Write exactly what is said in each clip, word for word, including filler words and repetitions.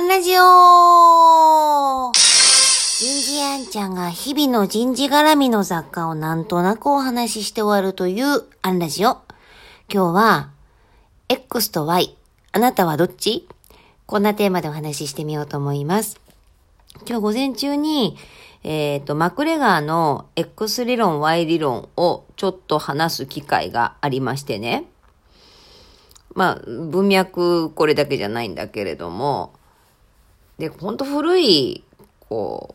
アンラジオ。人事あんちゃんが日々の人事絡みの雑貨をなんとなくお話しして終わるというアンラジオ。今日は X と Y、 あなたはどっち？こんなテーマでお話ししてみようと思います。今日午前中にえっと、マクレガーの X 理論 Y 理論をちょっと話す機会がありましてね。まあ、文脈これだけじゃないんだけれども、で、ほんと古い、こ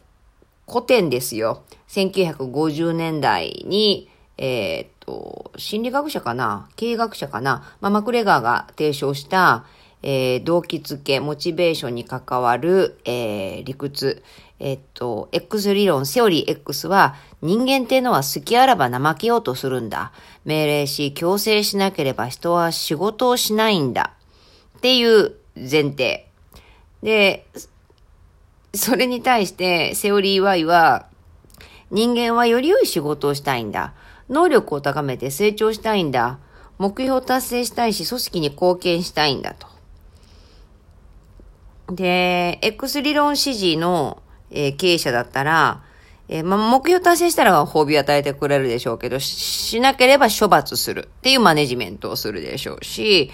う、古典ですよ。せんきゅうひゃくごじゅうねんだいに、えっと、心理学者かな？経営学者かな？まあ、マクレガーが提唱した、えー、動機づけ、モチベーションに関わる、えー、理屈。えっと、X 理論、セオリー X は、人間っていうのは好きあらば怠けようとするんだ。命令し、強制しなければ人は仕事をしないんだ。っていう前提。で、それに対して、セオリー Y は、人間はより良い仕事をしたいんだ。能力を高めて成長したいんだ。目標を達成したいし、組織に貢献したいんだと。で、X 理論支持の、えー、経営者だったら、えー、まあ、目標達成したら褒美与えてくれるでしょうけど、し, しなければ処罰するっていうマネジメントをするでしょうし、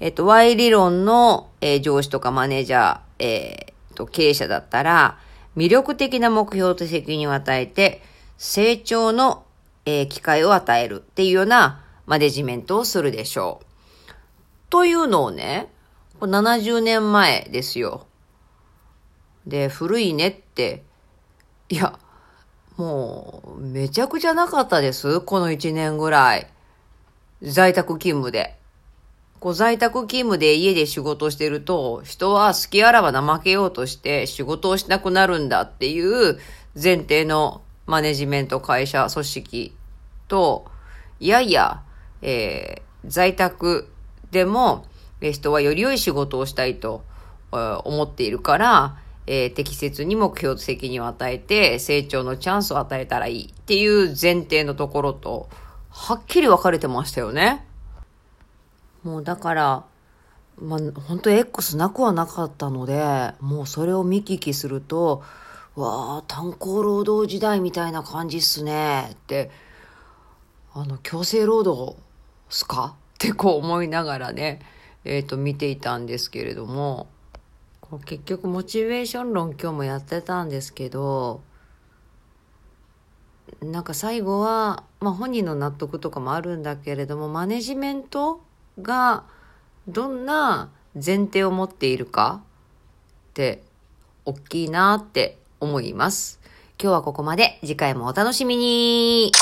えっと、Y 理論の、えー、上司とかマネージャー、えー、と、経営者だったら、魅力的な目標と責任を与えて、成長の、えー、機会を与えるっていうようなマネジメントをするでしょう。というのをね、ななじゅうねんまえですよ。で、古いねって、いや、もう、めちゃくちゃなかったです。このいちねんぐらい。在宅勤務で。こう、在宅勤務で家で仕事してると、人は好きあらば怠けようとして仕事をしなくなるんだっていう前提のマネジメント会社組織と、いやいや、えー、在宅でも、人はより良い仕事をしたいと思っているから、えー、適切に目標と責任を与えて成長のチャンスを与えたらいいっていう前提のところとはっきり分かれてましたよね。もうだから、まあ、本当 X なくはなかったので、もうそれを見聞きすると、わあ、炭鉱労働時代みたいな感じっすねって、あの強制労働すかってこう思いながらね。えっと、見ていたんですけれども、こう結局モチベーション論今日もやってたんですけど、なんか最後は、まあ本人の納得とかもあるんだけれども、マネジメントがどんな前提を持っているかって、大きいなって思います。今日はここまで。次回もお楽しみに。